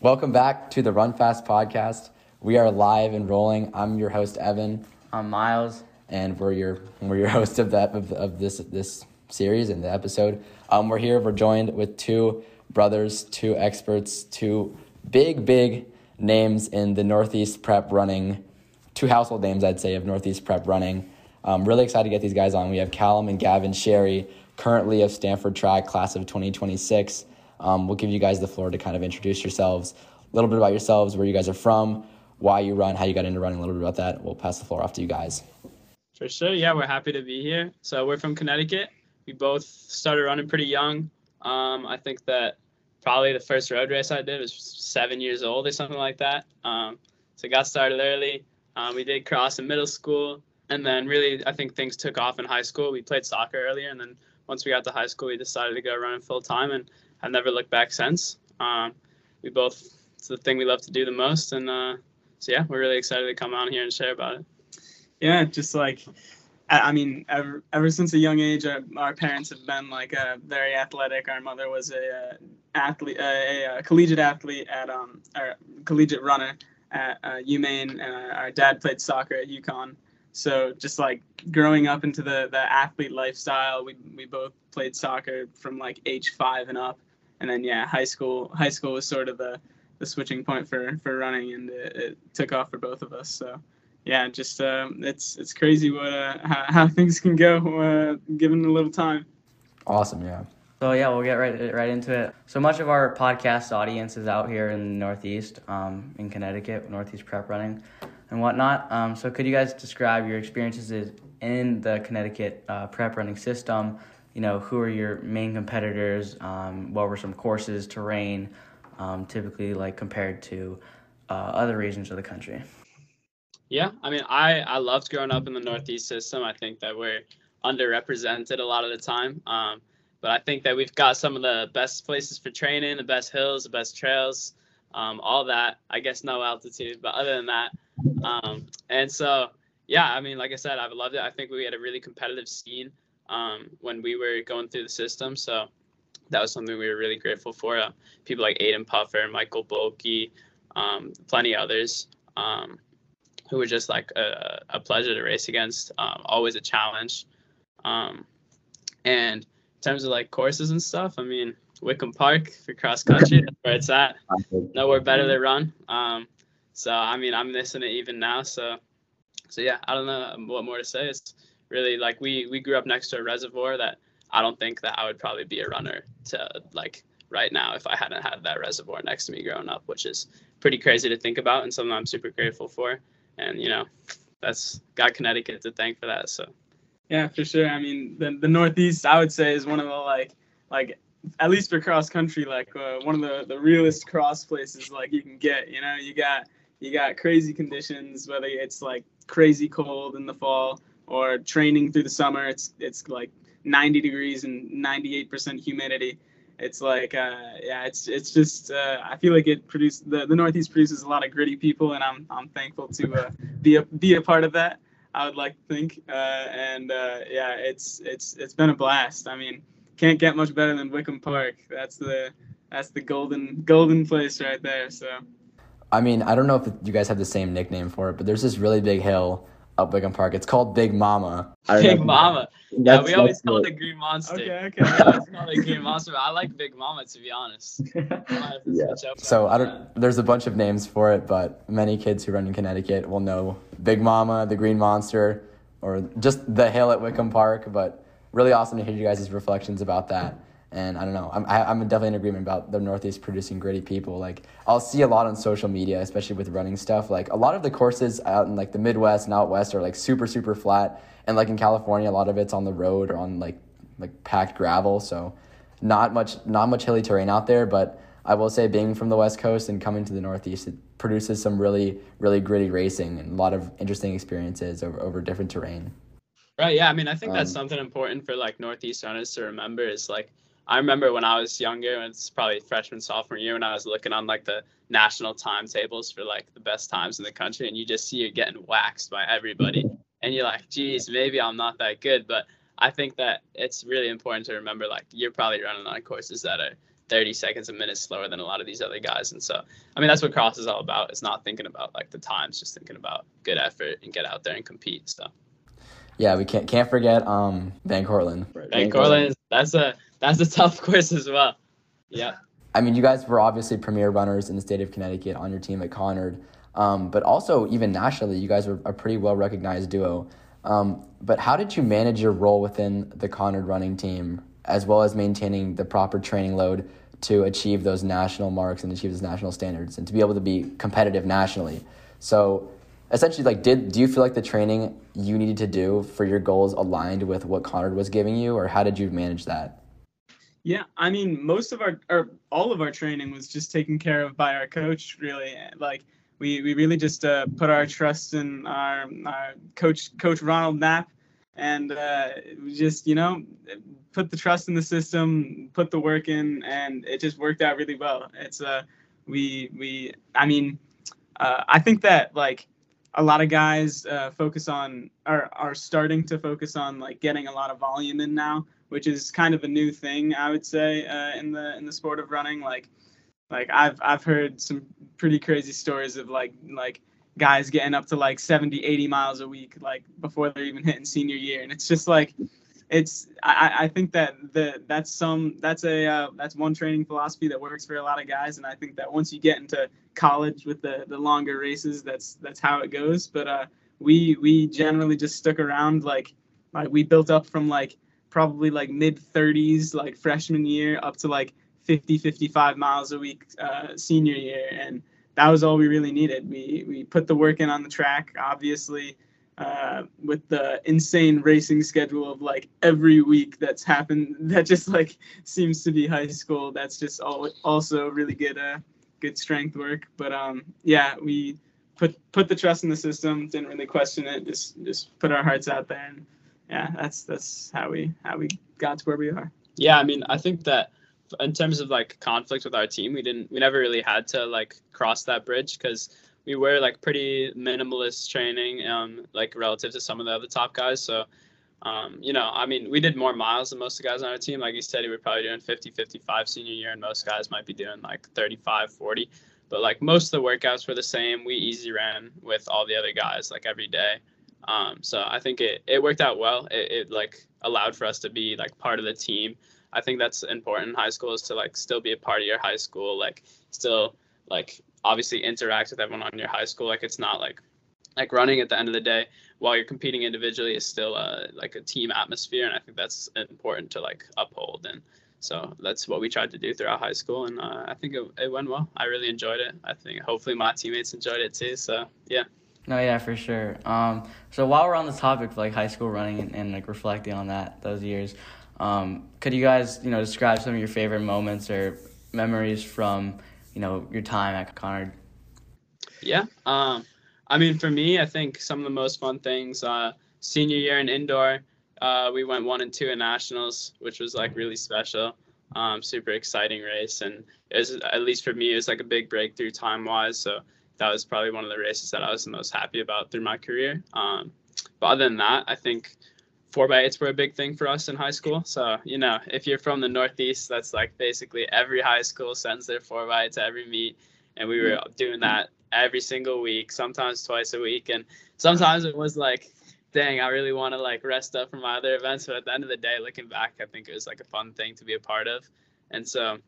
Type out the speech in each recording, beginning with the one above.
Welcome back to the Run Fast Podcast. We are live and rolling. I'm your host Evan. I'm Miles, and we're your hosts of this series and the episode. We're here. We're joined with two brothers, two experts, two big names in the northeast prep running. Two household names, I'd say, of northeast prep running. I'm really excited to get these guys on. We have Callum and Gavin Sherry, currently of Stanford Track, class of 2026. We'll give you guys the floor to kind of introduce yourselves, a little bit about yourselves, where you guys are from, why you run, how you got into running, a little bit about that. We'll pass the floor off to you guys. For sure. Yeah, we're happy to be here. So we're from Connecticut. We both started running pretty young. I think that probably the first road race I did was 7 years old or something like that. So I got started early. We did cross in middle school. And then really, I think things took off in high school. We played soccer earlier. And then once we got to high school, we decided to go running full time. And I've never looked back since. It's the thing we love to do the most. And so we're really excited to come on here and share about it. Yeah, just like, I mean, ever since a young age, our parents have been like very athletic. Our mother was a collegiate athlete at or collegiate runner at UMaine, and our dad played soccer at UConn. So just like growing up into the athlete lifestyle, we both played soccer from like age 5 and up. And then, yeah, high school was sort of the switching point for running, and it took off for both of us. So, yeah, just it's crazy what how things can go given a little time. Awesome, yeah. So, yeah, we'll get right into it. So much of our podcast audience is out here in the Northeast, in Connecticut, Northeast Prep Running and whatnot. So could you guys describe your experiences in the Connecticut prep running system? You know, who are your main competitors? What were some courses, terrain, typically like compared to other regions of the country? Yeah, I mean, I loved growing up in the Northeast system. I think that we're underrepresented a lot of the time. But I think that we've got some of the best places for training, the best hills, the best trails, all that. I guess no altitude, but other than that. And so, yeah, I mean, like I said, I've loved it. I think we had a really competitive scene when we were going through the system. So that was something we were really grateful for. People like Aiden Puffer, Michael Bolke, plenty others who were just like a pleasure to race against, always a challenge. And in terms of like courses and stuff, I mean, Wickham Park for cross country, that's where it's at. Nowhere better to run. So, I mean, I'm missing it even now. So yeah, I don't know what more to say. It's really like we grew up next to a reservoir that I don't think that I would probably be a runner to like right now if I hadn't had that reservoir next to me growing up, which is pretty crazy to think about and something I'm super grateful for. And, you know, that's got Connecticut to thank for that. So, yeah, for sure. I mean, the Northeast, I would say, is one of the like at least for cross country, like one of the realest cross places like you can get. You know, you got crazy conditions, whether it's like crazy cold in the fall or training through the summer. It's like 90 degrees and 98% humidity. It's like, it's just, I feel like it produced, the Northeast produces a lot of gritty people, and I'm thankful to be a part of that, I would like to think. It's been a blast. I mean, can't get much better than Wickham Park. That's the golden place right there. So, I mean, I don't know if you guys have the same nickname for it, but there's this really big hill up Wickham Park. It's called Big Mama. Big Mama. Yeah, we always call it the Green Monster. Okay. We always call it the Green Monster, but I like Big Mama, to be honest. There's a bunch of names for it, but many kids who run in Connecticut will know Big Mama, the Green Monster, or just the hill at Wickham Park. But really awesome to hear you guys' reflections about that. And I don't know, I'm definitely in agreement about the Northeast producing gritty people. Like, I'll see a lot on social media, especially with running stuff. Like, a lot of the courses out in like the Midwest and out West are like super, super flat. And like in California, a lot of it's on the road or on like packed gravel. So not much hilly terrain out there. But I will say, being from the West Coast and coming to the Northeast, it produces some really, really gritty racing and a lot of interesting experiences over different terrain. Right. Yeah. I mean, I think that's something important for like Northeast runners to remember is like, I remember when I was younger, and it's probably freshman, sophomore year, when I was looking on like the national timetables for like the best times in the country, and you just see you're getting waxed by everybody, and you're like, geez, maybe I'm not that good. But I think that it's really important to remember, like, you're probably running on courses that are 30 seconds a minute slower than a lot of these other guys. And so, I mean, that's what cross is all about. It's not thinking about like the times, just thinking about good effort and get out there and compete. So, yeah, we can't forget Van Cortlandt. Van Cortlandt, that's a tough course as well. Yeah. I mean, you guys were obviously premier runners in the state of Connecticut on your team at Conard, but also even nationally, you guys were a pretty well-recognized duo. But how did you manage your role within the Conard running team, as well as maintaining the proper training load to achieve those national marks and achieve those national standards and to be able to be competitive nationally? So essentially, like, do you feel like the training you needed to do for your goals aligned with what Conard was giving you, or how did you manage that? Yeah, I mean, all of our training was just taken care of by our coach, really. Like, we really just put our trust in our coach Ronald Knapp, and just, you know, put the trust in the system, put the work in, and it just worked out really well. It's I think that, like, a lot of guys are starting to focus on, like, getting a lot of volume in now, which is kind of a new thing, I would say, in the sport of running. Like I've heard some pretty crazy stories of like guys getting up to like 70, 80 miles a week, like before they're even hitting senior year. And it's just like, I think that that's one training philosophy that works for a lot of guys. And I think that once you get into college with the longer races, that's how it goes. But we generally just stuck around. Like we built up from like probably like mid 30s, like freshman year, up to like 50, 55 miles a week senior year, and that was all we really needed. We put the work in on the track, obviously, with the insane racing schedule of like every week that's happened, that just like seems to be high school. That's just also really good strength work. But yeah, we put the trust in the system, didn't really question it, just put our hearts out there, and yeah, that's how we got to where we are. Yeah, I mean, I think that in terms of like conflict with our team, we never really had to like cross that bridge, because we were like pretty minimalist training, like relative to some of the other top guys. So, you know, I mean, we did more miles than most of the guys on our team. Like you said, we were probably doing 50, 55 senior year, and most guys might be doing like 35, 40. But like most of the workouts were the same. We easy ran with all the other guys like every day. So I think it worked out well. It like allowed for us to be like part of the team. I think that's important in high school, is to like still be a part of your high school, like still like obviously interact with everyone on your high school. Like it's not like running at the end of the day while you're competing individually is still like a team atmosphere. And I think that's important to like uphold. And so that's what we tried to do throughout high school. And I think it went well. I really enjoyed it. I think hopefully my teammates enjoyed it too. So, yeah. No, yeah, for sure. So while we're on the topic of like high school running and like reflecting on those years, could you guys, you know, describe some of your favorite moments or memories from, you know, your time at Conard? Yeah. I mean, for me, I think some of the most fun things, senior year in indoor, we went 1 and 2 in nationals, which was like really special, super exciting race. And it was, at least for me, it was like a big breakthrough time wise. So that was probably one of the races that I was the most happy about through my career. But other than that, I think 4x8s were a big thing for us in high school. So, you know, if you're from the Northeast, that's like basically every high school sends their 4x8 to every meet. And we were doing that every single week, sometimes twice a week. And sometimes it was like, dang, I really want to like rest up from my other events. But at the end of the day, looking back, I think it was like a fun thing to be a part of. And so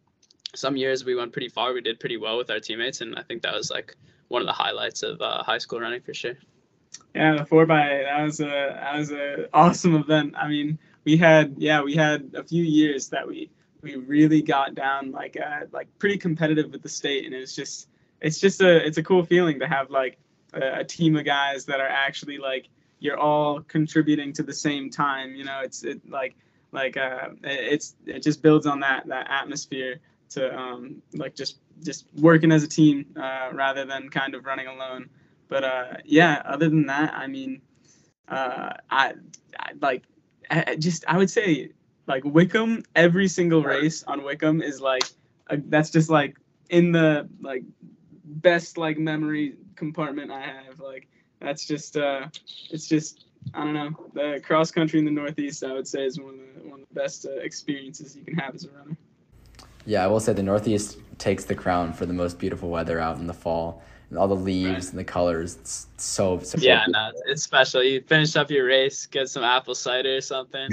some years we went pretty far. We did pretty well with our teammates. And I think that was like one of the highlights of high school running for sure. Yeah, the 4x8, that was a awesome event. I mean, we had a few years that we really got down like pretty competitive with the state, and it's a cool feeling to have like a team of guys that are actually like you're all contributing to the same time. You know, it just builds on that atmosphere to like just working as a team rather than kind of running alone. But yeah, other than that, I mean, I would say like Wickham, every single race on Wickham is like, that's just like in the like best like memory compartment I have. Like that's just, it's just, I don't know, the cross country in the Northeast, I would say is one of the best experiences you can have as a runner. Yeah, I will say the Northeast takes the crown for the most beautiful weather out in the fall. And all the leaves and the colors, it's so yeah, no, it's special. You finish up your race, get some apple cider or something.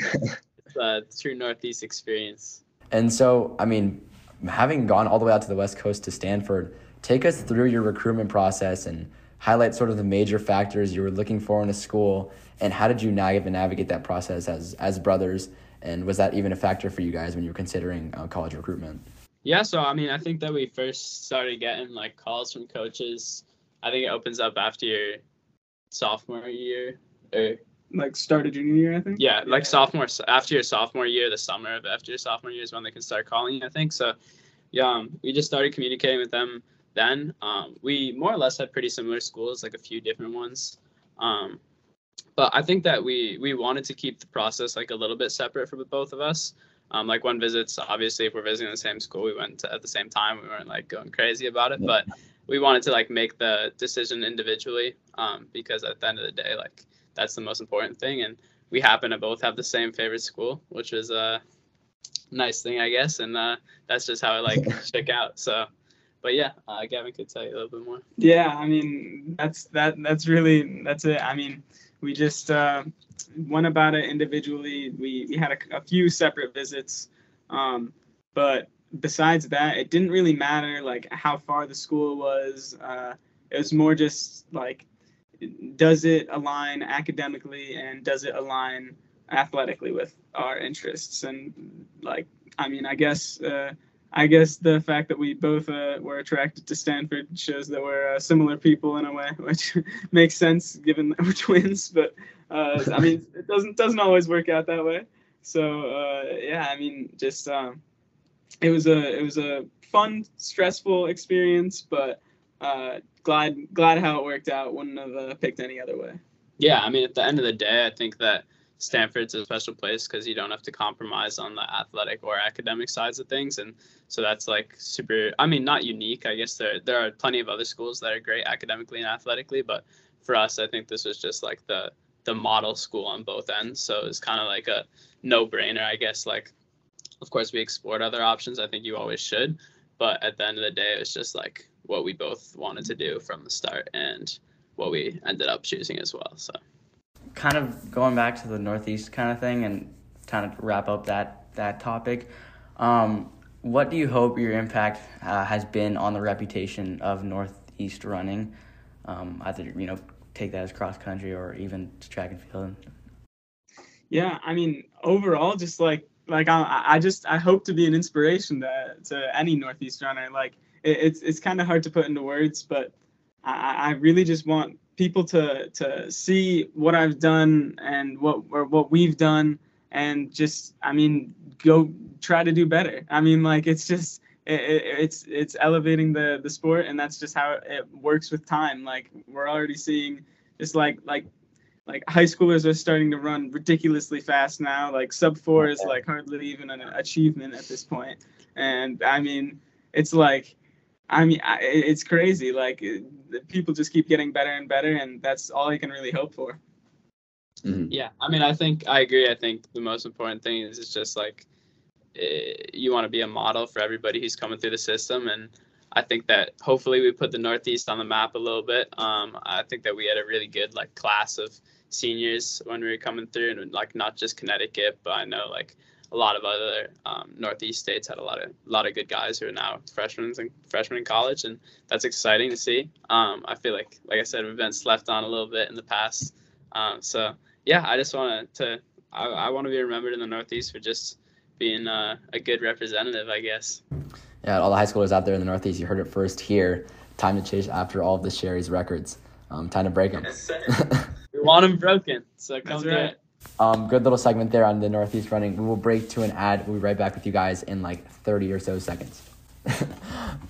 It's a true Northeast experience. And so, I mean, having gone all the way out to the West Coast to Stanford, take us through your recruitment process and highlight sort of the major factors you were looking for in a school, and how did you navigate that process as brothers, and was that even a factor for you guys when you were considering college recruitment? Yeah, so I mean, I think that we first started getting like calls from coaches. I think it opens up after your sophomore year, or like start of junior year, I think. Yeah, like sophomore, after your sophomore year, the summer of after your sophomore year is when they can start calling, I think. So yeah, we just started communicating with them then. We more or less had pretty similar schools, like a few different ones. But I think that we wanted to keep the process like a little bit separate for both of us. Like one visits, obviously, if we're visiting the same school, we went at the same time. We weren't like going crazy about it, but we wanted to like make the decision individually, because at the end of the day, like that's the most important thing. And we happen to both have the same favorite school, which is a nice thing, I guess. And that's just how it like shook out. So, but yeah, Gavin could tell you a little bit more. Yeah, I mean, that's it. I mean, we just went about it individually. We had a few separate visits, but besides that, it didn't really matter like how far the school was. It was more just like, does it align academically and does it align athletically with our interests? And like, I mean, I guess the fact that we both were attracted to Stanford shows that we're similar people in a way, which makes sense given that we're twins. But I mean, it doesn't always work out that way. So yeah, I mean, just it was a fun, stressful experience, but glad how it worked out. Wouldn't have picked any other way. Yeah, I mean, at the end of the day, I think that Stanford's a special place because you don't have to compromise on the athletic or academic sides of things, and so that's like super, I mean, not unique, I guess. There are plenty of other schools that are great academically and athletically, but for us, I think this was just like the model school on both ends, so it's kind of like a no-brainer, I guess. Like, of course we explored other options, I think you always should, but at the end of the day, it was just like what we both wanted to do from the start and what we ended up choosing as well. So kind of going back to the Northeast kind of thing and kind of wrap up that topic, what do you hope your impact has been on the reputation of Northeast running? Either, you know, take that as cross country or even track and field. Yeah, I mean, overall, just like I hope to be an inspiration to any Northeast runner. Like it's kind of hard to put into words, but I really just want people to see what I've done and what we've done, and just, I mean, go try to do better. I mean, like, it's just it's elevating the sport, and that's just how it works with time. Like, we're already seeing just like high schoolers are starting to run ridiculously fast now. Like sub 4 is like hardly even an achievement at this point. And I mean, it's like, I mean, it's crazy. Like, people just keep getting better and better, and that's all I can really hope for. Mm-hmm. Yeah, I mean, I think I agree. I think the most important thing is it's just like you want to be a model for everybody who's coming through the system, and I think that hopefully we put the Northeast on the map a little bit. I think that we had a really good like class of seniors when we were coming through, and like not just Connecticut, but I know like a lot of other Northeast states had a lot of good guys who are now freshmen in college, and that's exciting to see. I feel like I said, we've been slept on a little bit in the past. So yeah, I just want to be remembered in the Northeast for just being a good representative, I guess. Yeah, all the high schoolers out there in the Northeast, you heard it first here. Time to chase after all of the Sherry's records. Time to break them. We want them broken, so come do it. Good little segment there on the Northeast running. We will break to an ad. We'll be right back with you guys in like 30 or so seconds.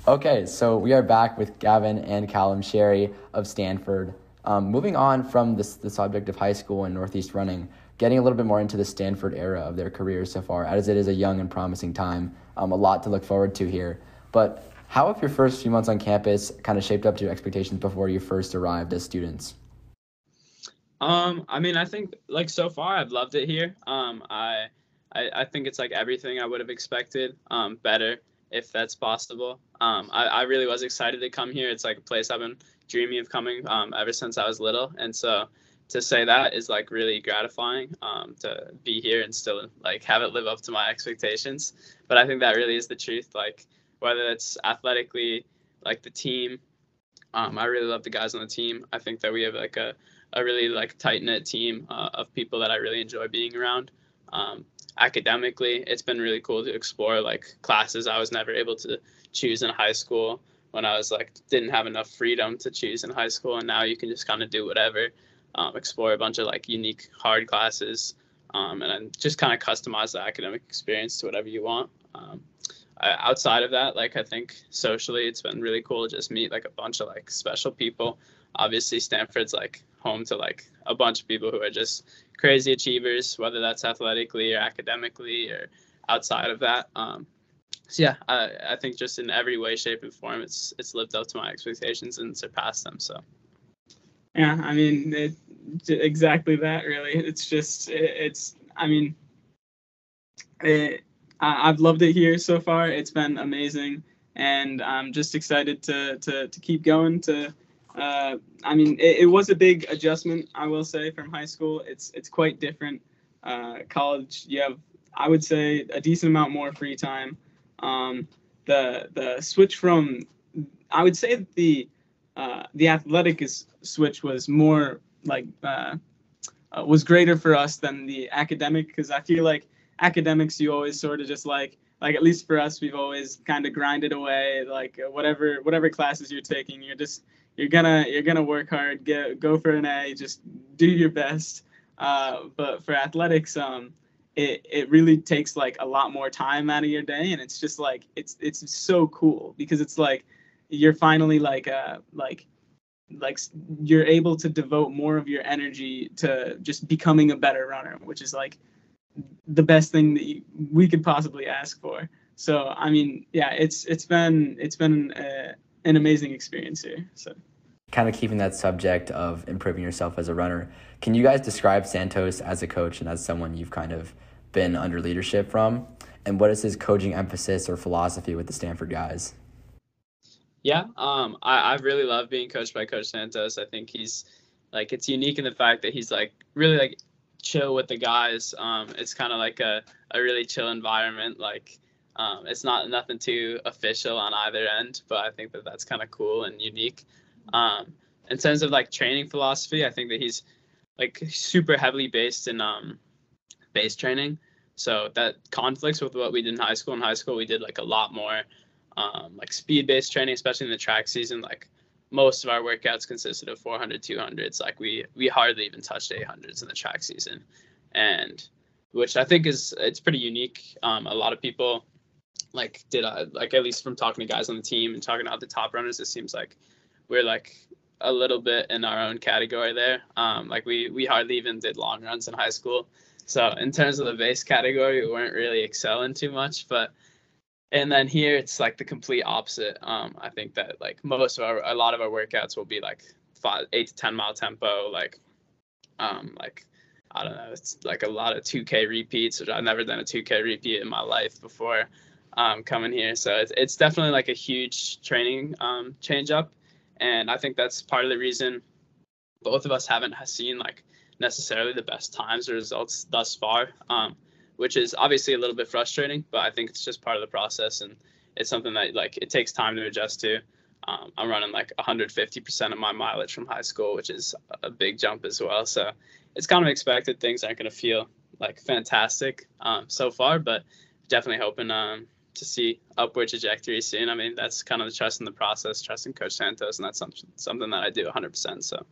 Okay, so we are back with Gavin and Callum Sherry of Stanford. Moving on from the subject of high school and Northeast running, getting a little bit more into the Stanford era of their careers so far, as it is a young and promising time. A lot to look forward to here. But how have your first few months on campus kind of shaped up to your expectations before you first arrived as students? I mean, I think like so far I've loved it here. I think it's like everything I would have expected, better. if that's possible. I really was excited to come here. It's like a place I've been dreaming of coming ever since I was little. And so to say that is like really gratifying, to be here and still like have it live up to my expectations. But I think that really is the truth. Like whether it's athletically, like the team, I really love the guys on the team. I think that we have like a really like tight knit team of people that I really enjoy being around. Academically, it's been really cool to explore like classes I was never able to choose in high school when I was like didn't have enough freedom to choose in high school, and now you can just kind of do whatever, explore a bunch of like unique hard classes, and then just kind of customize the academic experience to whatever you want. Outside of that, like I think socially it's been really cool to just meet like a bunch of like special people. Obviously Stanford's like home to like a bunch of people who are just crazy achievers, whether that's athletically or academically or outside of that. So yeah, I think just in every way, shape, and form, it's lived up to my expectations and surpassed them. So yeah, I mean exactly that. Really, it's just I've loved it here so far. It's been amazing, and I'm just excited to keep going. It was a big adjustment, I will say, from high school. It's quite different. College, you have, I would say, a decent amount more free time. The switch from, I would say the athletic switch was more like was greater for us than the academic, because I feel like academics, you always sort of just like at least for us, we've always kind of grinded away, like whatever classes you're taking, you're gonna work hard, go for an A, just do your best. But for athletics, it really takes like a lot more time out of your day, and it's just like it's so cool because it's like you're finally like you're able to devote more of your energy to just becoming a better runner, which is like the best thing that we could possibly ask for. So I mean, yeah, it's been an amazing experience here. So, kind of keeping that subject of improving yourself as a runner, can you guys describe Santos as a coach and as someone you've kind of been under leadership from, and what is his coaching emphasis or philosophy with the Stanford guys? Yeah, I really love being coached by Coach Santos. I think he's like, it's unique in the fact that he's like really like chill with the guys. It's kind of like a really chill environment. Like it's nothing too official on either end, but I think that that's kind of cool and unique. In terms of like training philosophy, I think that he's like super heavily based in base training, so that conflicts with what we did in high school. In high school we did like a lot more like speed based training, especially in the track season. Like most of our workouts consisted of 400, 200s. Like we hardly even touched 800s in the track season, and which I think it's pretty unique. A lot of people like at least from talking to guys on the team and talking about the top runners, it seems like we're like a little bit in our own category there. Like we hardly even did long runs in high school. So in terms of the base category, we weren't really excelling too much, but. And then here it's like the complete opposite. I think that like most of a lot of our workouts will be like 8 to 10 mile tempo, like I don't know, it's like a lot of 2K repeats, which I've never done a 2K repeat in my life before coming here. So it's definitely like a huge training change up, and I think that's part of the reason both of us haven't seen like necessarily the best times or results thus far. Which is obviously a little bit frustrating, but I think it's just part of the process, and it's something that like it takes time to adjust to. I'm running like 150% of my mileage from high school, which is a big jump as well. So it's kind of expected. Things aren't going to feel like fantastic so far, but definitely hoping to see upward trajectory soon. I mean, that's kind of the trust in the process, trust in Coach Santos, and that's something that I do 100%. So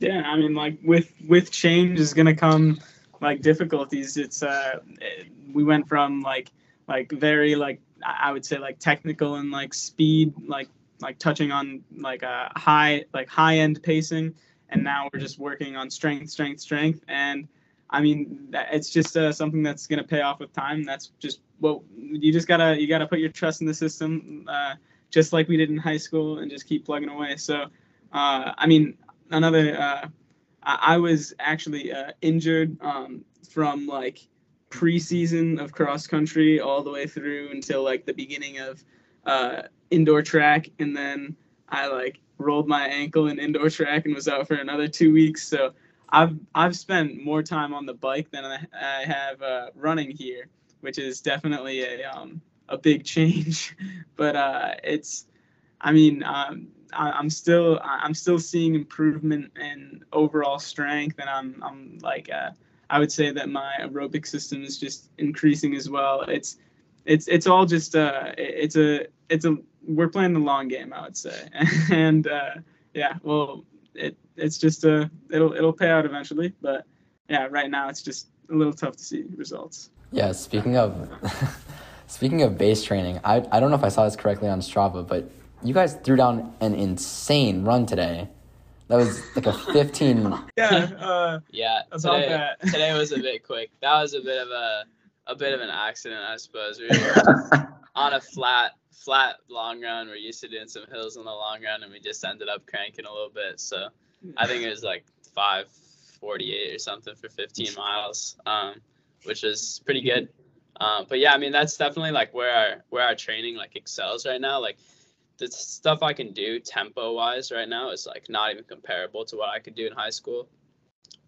yeah, I mean, like with change is going to come like difficulties. It's we went from like very like I would say like technical and like speed like touching on like a high end pacing, and now we're just working on strength. And I mean, it's just something that's going to pay off with time. That's just what you gotta put your trust in the system, just like we did in high school, and just keep plugging away. So I mean, another I was actually injured from like preseason of cross country all the way through until like the beginning of indoor track, and then I like rolled my ankle in indoor track and was out for another 2 weeks. So I've spent more time on the bike than I have running here, which is definitely a big change. But I'm still seeing improvement in overall strength, and I'm like I would say that my aerobic system is just increasing as well. It's all just we're playing the long game, I would say. And it'll pay out eventually, but yeah, right now it's just a little tough to see results. Yeah, speaking of base training, I don't know if I saw this correctly on Strava, but you guys threw down an insane run today. That was like a 15. Today was a bit quick. That was a bit of an accident, I suppose. We were on a flat long run. We're used to doing some hills on the long run, and we just ended up cranking a little bit. So I think it was like 5:48 or something for 15 miles, which is pretty good. But yeah, I mean, that's definitely like where our training like excels right now. Like the stuff I can do tempo wise right now is like not even comparable to what I could do in high school.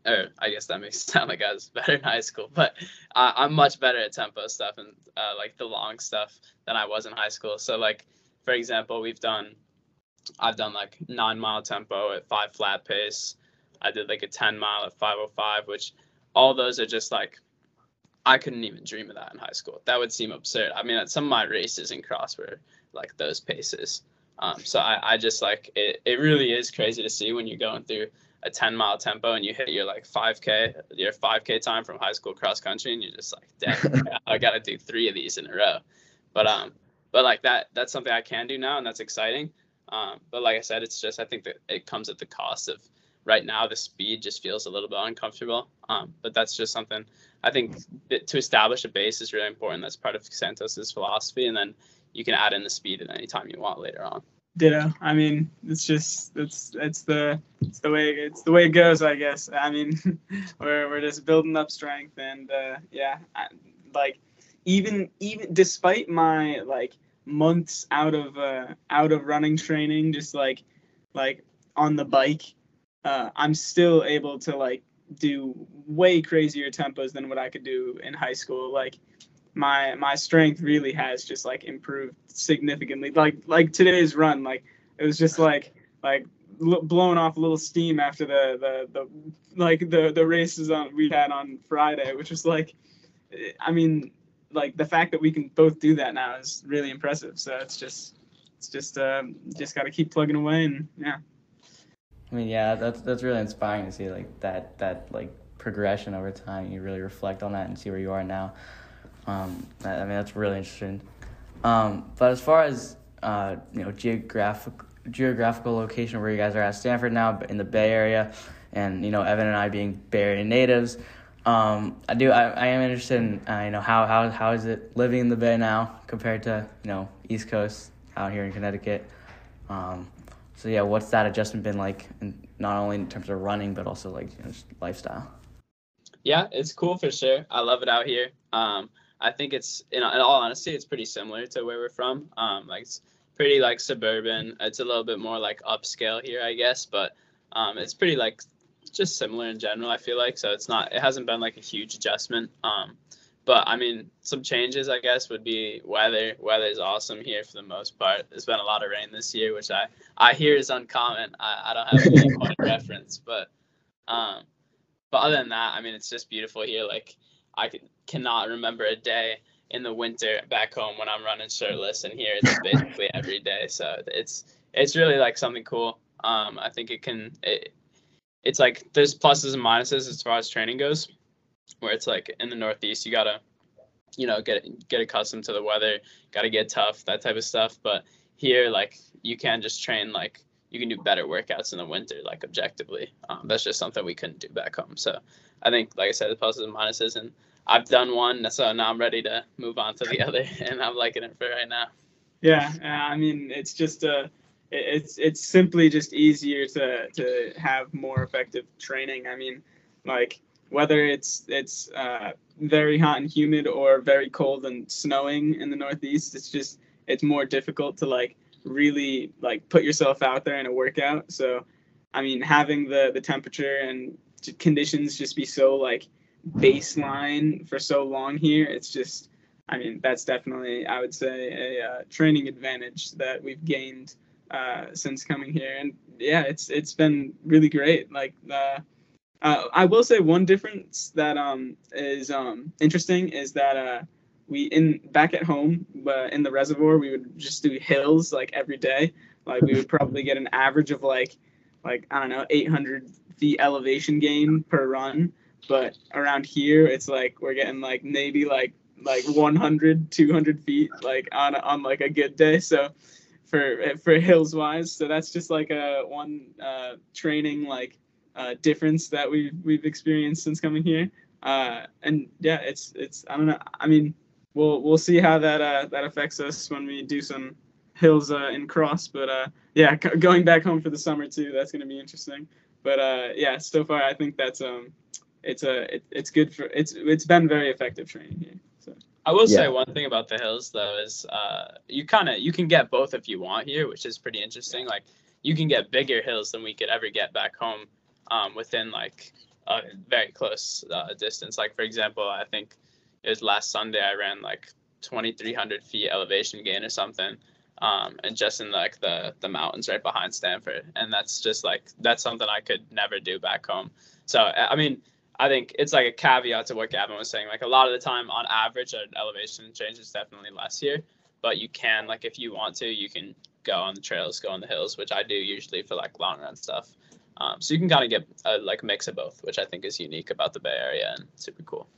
Or I guess that makes it sound like I was better in high school, but I'm much better at tempo stuff and like the long stuff than I was in high school. So like, for example, I've done like 9 mile tempo at 5 flat pace. I did like a 10 mile at 5:05, which all those are just like, I couldn't even dream of that in high school. That would seem absurd. I mean, at some of my races in cross were like those paces. So I just like, it really is crazy to see when you're going through a 10 mile tempo and you hit your like 5K, your 5K time from high school cross country, and you're just like, damn, I got to do 3 of these in a row. But like that's something I can do now, and that's exciting. But like I said, it's just, I think that it comes at the cost of right now, the speed just feels a little bit uncomfortable. But that's just something I think to establish a base is really important. That's part of Santos's philosophy. And then you can add in the speed at any time you want later on. Ditto. I mean, it's the way it goes, I guess. I mean, we're just building up strength, and even despite my like months out of running training, just like on the bike, I'm still able to like do way crazier tempos than what I could do in high school. Like my strength really has just like improved significantly. Like today's run, like it was just like blowing off a little steam after the races we had on Friday, which was like, I mean, like the fact that we can both do that now is really impressive. So it's just got to keep plugging away, and yeah. I mean, yeah, that's really inspiring to see like that like progression over time. You really reflect on that and see where you are now. I mean, that's really interesting. But as far as geographical location where you guys are at Stanford now, in the Bay Area, and Evan and I being Bay Area natives, I am interested in how is it living in the Bay now compared to East Coast out here in Connecticut. So yeah, what's that adjustment been like, and not only in terms of running but also like just lifestyle? Yeah, it's cool for sure. I love it out here. I think it's, in all honesty, it's pretty similar to where we're from. Like it's pretty like suburban. It's a little bit more like upscale here, I guess, but it's pretty like just similar in general, I feel like. So it hasn't been like a huge adjustment. But I mean, some changes, I guess, would be weather. Weather's awesome here for the most part. There's been a lot of rain this year, which I hear is uncommon. I don't have any point of reference, but other than that, I mean, it's just beautiful here. Like I cannot remember a day in the winter back home when I'm running shirtless, and here it's basically every day. So it's really like something cool. I think it's like there's pluses and minuses as far as training goes, where it's like in the Northeast, you gotta, get accustomed to the weather, gotta get tough, that type of stuff. But here, like you can just train, like you can do better workouts in the winter, like objectively. That's just something we couldn't do back home. So I think, like I said, the pluses and minuses, and I've done one, so now I'm ready to move on to the other, and I'm liking it for right now. Yeah, I mean, it's just it's simply just easier to have more effective training. I mean, like whether it's very hot and humid or very cold and snowing in the Northeast, it's just it's more difficult to like really like put yourself out there in a workout. So, I mean, having the temperature and conditions just be so like baseline for so long here, it's just, I mean, that's definitely, I would say, a training advantage that we've gained since coming here. And yeah, it's been really great. Like, I will say one difference that is interesting is that we back at home in the reservoir, we would just do hills like every day. Like we would probably get an average of like I don't know, 800 feet elevation gain per run. But around here, it's like we're getting like maybe like 100, 200 feet like on like a good day. So for hills wise, so that's just like a one training like difference that we've experienced since coming here. And yeah, it's I don't know. I mean, we'll see how that affects us when we do some hills in cross. But yeah, going back home for the summer too, that's gonna be interesting. But yeah, so far I think that's it's good for it's been very effective training here. So I will say one thing about the hills though is you can get both if you want here, which is pretty interesting. Like you can get bigger hills than we could ever get back home within like a very close distance. Like for example, I think it was last Sunday I ran like 2,300 feet elevation gain or something, and just in like the mountains right behind Stanford, and that's just like that's something I could never do back home. So I mean, I think it's like a caveat to what Gavin was saying. Like a lot of the time on average, an elevation change is definitely less here, but you can, like if you want to, you can go on the trails, go on the hills, which I do usually for like long run stuff. So you can kind of get a like mix of both, which I think is unique about the Bay Area and super cool.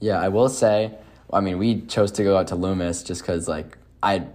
Yeah, I will say, I mean, we chose to go out to Loomis just because like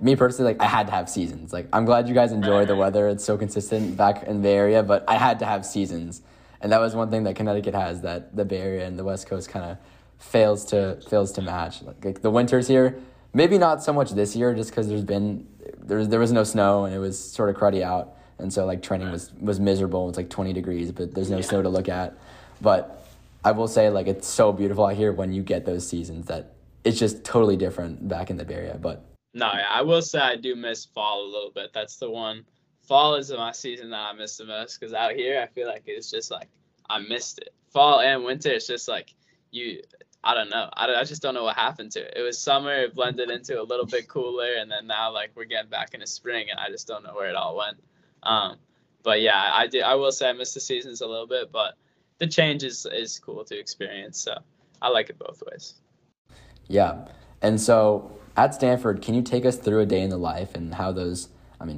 me personally, like I had to have seasons. Like I'm glad you guys enjoy the weather. It's so consistent back in the Bay Area, but I had to have seasons. And that was one thing that Connecticut has that the Bay Area and the West Coast kind of fails to match. Like the winters here, maybe not so much this year, just because there was no snow and it was sort of cruddy out, and so like training was miserable. It's like 20 degrees, but there's no snow to look at. But I will say like it's so beautiful out here when you get those seasons that it's just totally different back in the Bay Area. But no, I will say I do miss fall a little bit. That's the one. Fall is my season that I miss the most, because out here I feel like it's just like I missed it. Fall and winter, it's just like I don't know. I just don't know what happened to it. It was summer, it blended into a little bit cooler, and then now like we're getting back into spring, and I just don't know where it all went. But yeah, I will say I miss the seasons a little bit, but the change is cool to experience. So I like it both ways. Yeah, and so at Stanford, can you take us through a day in the life and how those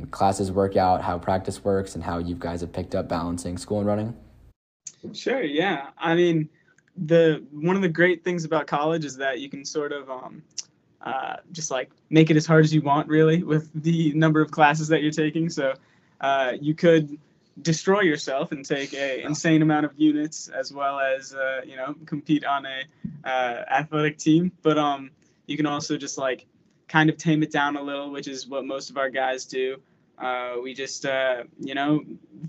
classes work out, how practice works, and how you guys have picked up balancing school and running? Sure, yeah. I mean, one of the great things about college is that you can sort of just like make it as hard as you want, really, with the number of classes that you're taking. So you could destroy yourself and take a insane amount of units, as well as compete on a athletic team. But you can also just like kind of tame it down a little, which is what most of our guys do. We just,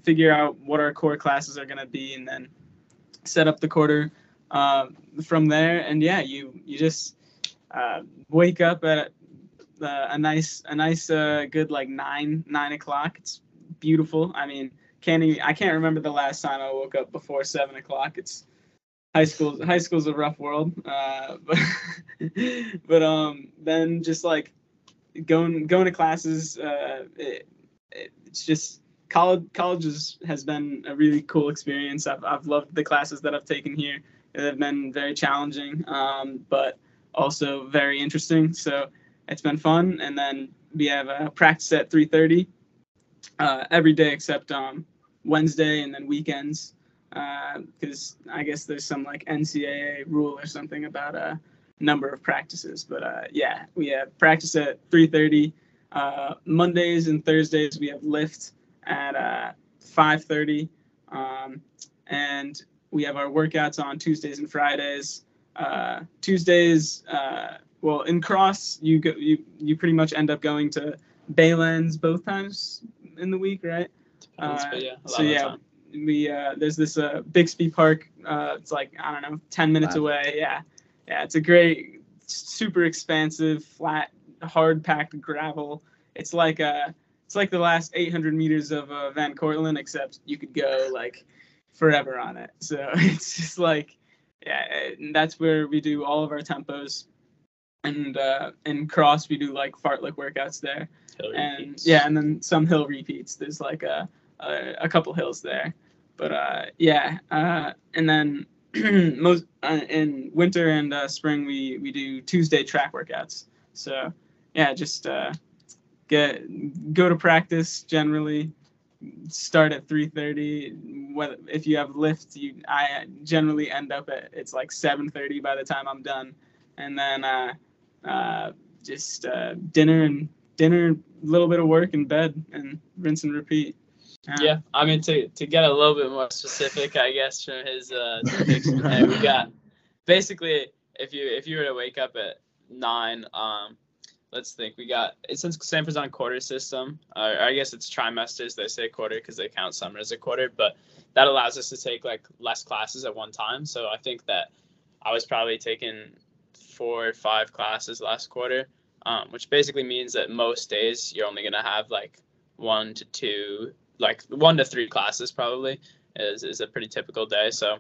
figure out what our core classes are going to be and then set up the quarter from there. And yeah, you just wake up at a nice good like 9 o'clock. It's beautiful. I mean, I can't remember the last time I woke up before 7 o'clock. It's High school's a rough world, but then just like going to classes. It's just college has been a really cool experience. I've loved the classes that I've taken here. They've been very challenging, but also very interesting. So it's been fun. And then we have a practice at 3:30 every day except Wednesday and then weekends. Because I guess there's some like NCAA rule or something about a number of practices. But yeah, we have practice at 3:30. Mondays and Thursdays we have lift at 5:30, and we have our workouts on Tuesdays and Fridays. Well, in cross you pretty much end up going to Baylands both times in the week, right? Depends, but yeah, a lot of time. We there's this Bixby Park, it's like, I don't know, 10 minutes away. Yeah, it's a great, super expansive, flat hard packed gravel. It's like the last 800 meters of Van Cortlandt, except you could go like forever on it. So it's just like, yeah, and that's where we do all of our tempos. And cross, we do like fartlek workouts there. Hill repeats. Yeah, and then some hill repeats. There's like a couple hills there, but and then most in winter and spring we do Tuesday track workouts. So yeah, just go to practice generally. Start at 3:30. Whether if you have lift, I generally end up at 7:30 by the time I'm done, and then dinner, a little bit of work in bed, and rinse and repeat. Yeah, I mean, to get a little bit more specific, I guess, from his prediction, we got basically if you were to wake up at 9, let's think, we got it, since Stanford's on quarter system, or I guess it's trimesters, they say quarter because they count summer as a quarter, but that allows us to take less classes at one time. So I think that I was probably taking 4 or 5 classes last quarter, which basically means that most days you're only gonna have 1 to 2, 1 to 3 classes probably is a pretty typical day. So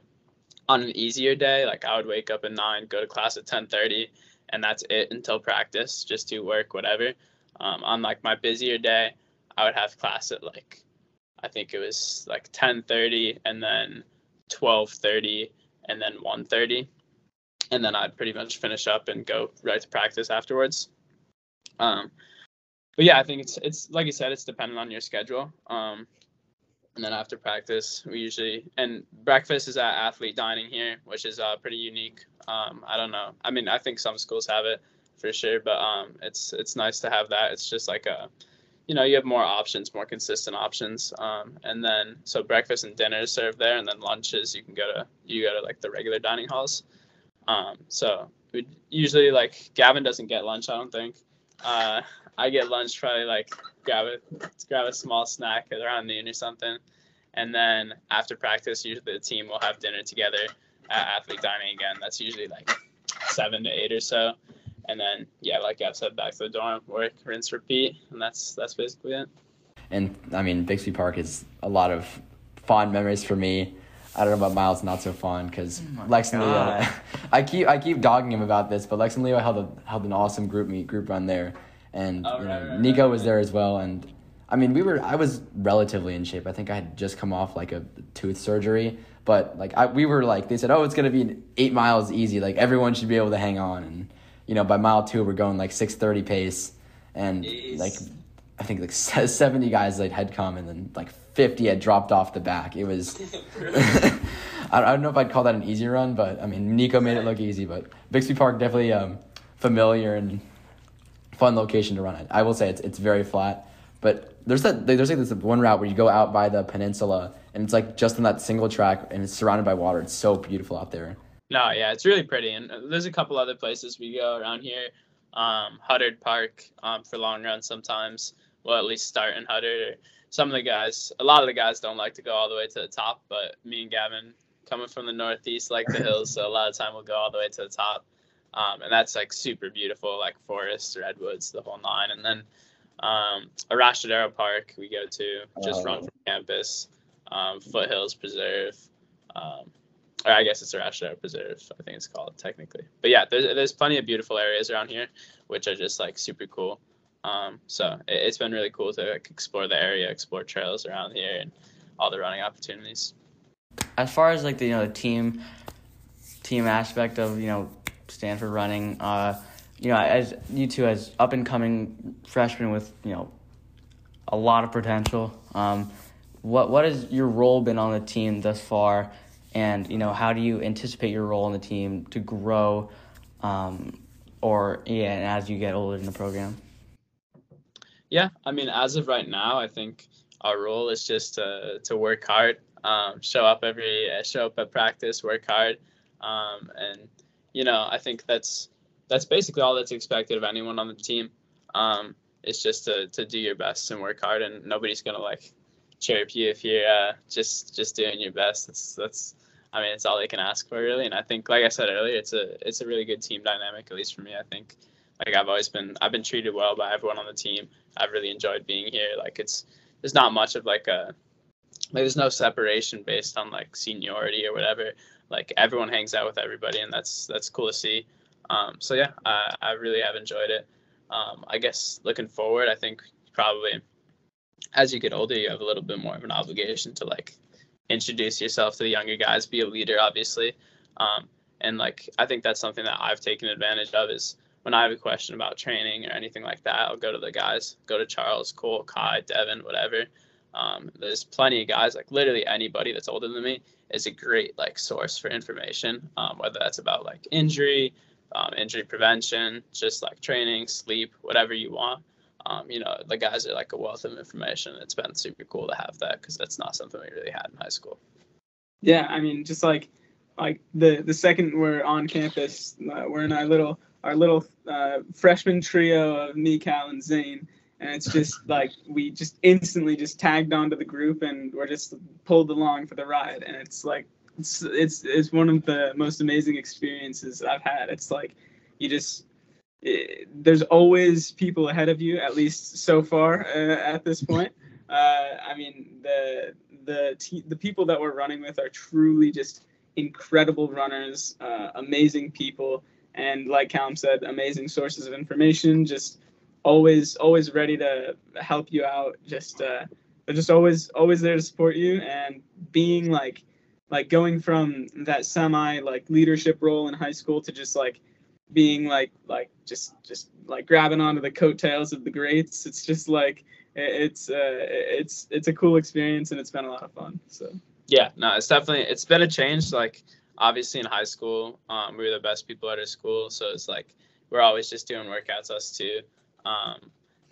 on an easier day, I would wake up at 9, go to class at 10:30, and that's it until practice. Just do work, whatever. On my busier day, I would have class at I think it was 10:30, and then 12:30, and then 1:30. And then I'd pretty much finish up and go right to practice afterwards. But yeah, I think it's like you said, it's dependent on your schedule. And then after practice, we usually, and breakfast is at athlete dining here, which is pretty unique. I don't know. I mean, I think some schools have it for sure, but it's nice to have that. It's just you have more options, more consistent options. And then so breakfast and dinner is served there, and then lunches you go to the regular dining halls. So we usually Gavin doesn't get lunch, I don't think. I get lunch, probably grab a small snack around noon or something, and then after practice, usually the team will have dinner together at athlete dining again. That's usually 7 to 8 or so, and then yeah, like Gav said, back to the dorm, work, rinse, repeat, and that's basically it. And I mean, Bixby Park is a lot of fond memories for me. I don't know about Miles, not so fun, because Lex and Leo, I keep dogging him about this, but Lex and Leo held an awesome group run there, and Nico was there as well. And I mean, I was relatively in shape. I think I had just come off a tooth surgery, but they said, oh, it's gonna be 8 miles easy. Everyone should be able to hang on, and by mile 2 we're going 6:30 pace, and jeez. I think 70 guys had come, and then 50 had dropped off the back. It was, I don't know if I'd call that an easy run, but I mean, Nico made it look easy, but Bixby Park definitely familiar and fun location to run at. I will say it's very flat, but there's this one route where you go out by the peninsula, and it's just on that single track, and it's surrounded by water. It's so beautiful out there. No, yeah, it's really pretty. And there's a couple other places we go around here. Huddard Park for long runs sometimes. We'll at least start in Huddard. A lot of the guys don't like to go all the way to the top, but me and Gavin, coming from the northeast, like the hills, so a lot of time we'll go all the way to the top. And that's super beautiful, forests, redwoods, the whole nine. And then Arastradero Park we go to, just run from campus, Foothills Preserve, or I guess it's Arastradero Preserve, I think it's called technically. But yeah, there's plenty of beautiful areas around here, which are just super cool. So it's been really cool to explore the area, explore trails around here, and all the running opportunities. As far as the team aspect of Stanford running, as you two as up and coming freshmen with a lot of potential, what has your role been on the team thus far, and how do you anticipate your role on the team to grow, and as you get older in the program? Yeah, I mean, as of right now, I think our role is just to work hard, show up at practice, work hard, and I think that's basically all that's expected of anyone on the team. It's just to do your best and work hard, and nobody's gonna chirp you if you're just doing your best. It's all they can ask for, really. And I think, like I said earlier, it's a really good team dynamic, at least for me. I think Like I've been treated well by everyone on the team. I've really enjoyed being here. Like there's not much of there's no separation based on like seniority or whatever. Like everyone hangs out with everybody, and that's cool to see. So yeah, I really have enjoyed it. I guess looking forward, I think probably as you get older, you have a little bit more of an obligation to like introduce yourself to the younger guys, be a leader, obviously. And like, I think that's something that I've taken advantage of is when I have a question about training or anything like that, I'll go to the guys, go to Charles, Cole, Kai, Devin, whatever. There's plenty of guys, like literally anybody that's older than me is a great like source for information, whether that's about like injury prevention, just like training, sleep, whatever you want. You know, the guys are like a wealth of information. It's been super cool to have that because that's not something we really had in high school. Yeah, I mean, just like the second we're on campus, we're in our little freshman trio of me, Cal, and Zane. And it's just like we just instantly just tagged onto the group and we're just pulled along for the ride. And it's like it's one of the most amazing experiences I've had. It's like there's always people ahead of you, at least so far at this point. I mean, the people that we're running with are truly just incredible runners, amazing people, and like Callum said, amazing sources of information. Just always ready to help you out. Just they're just always there to support you. And being like going from that semi like leadership role in high school to just like being like grabbing onto the coattails of the greats, it's just like it's a cool experience, and it's been a lot of fun. So yeah, no, it's been a change. Like obviously in high school, we were the best people at our school, so it's like we're always just doing workouts, us two.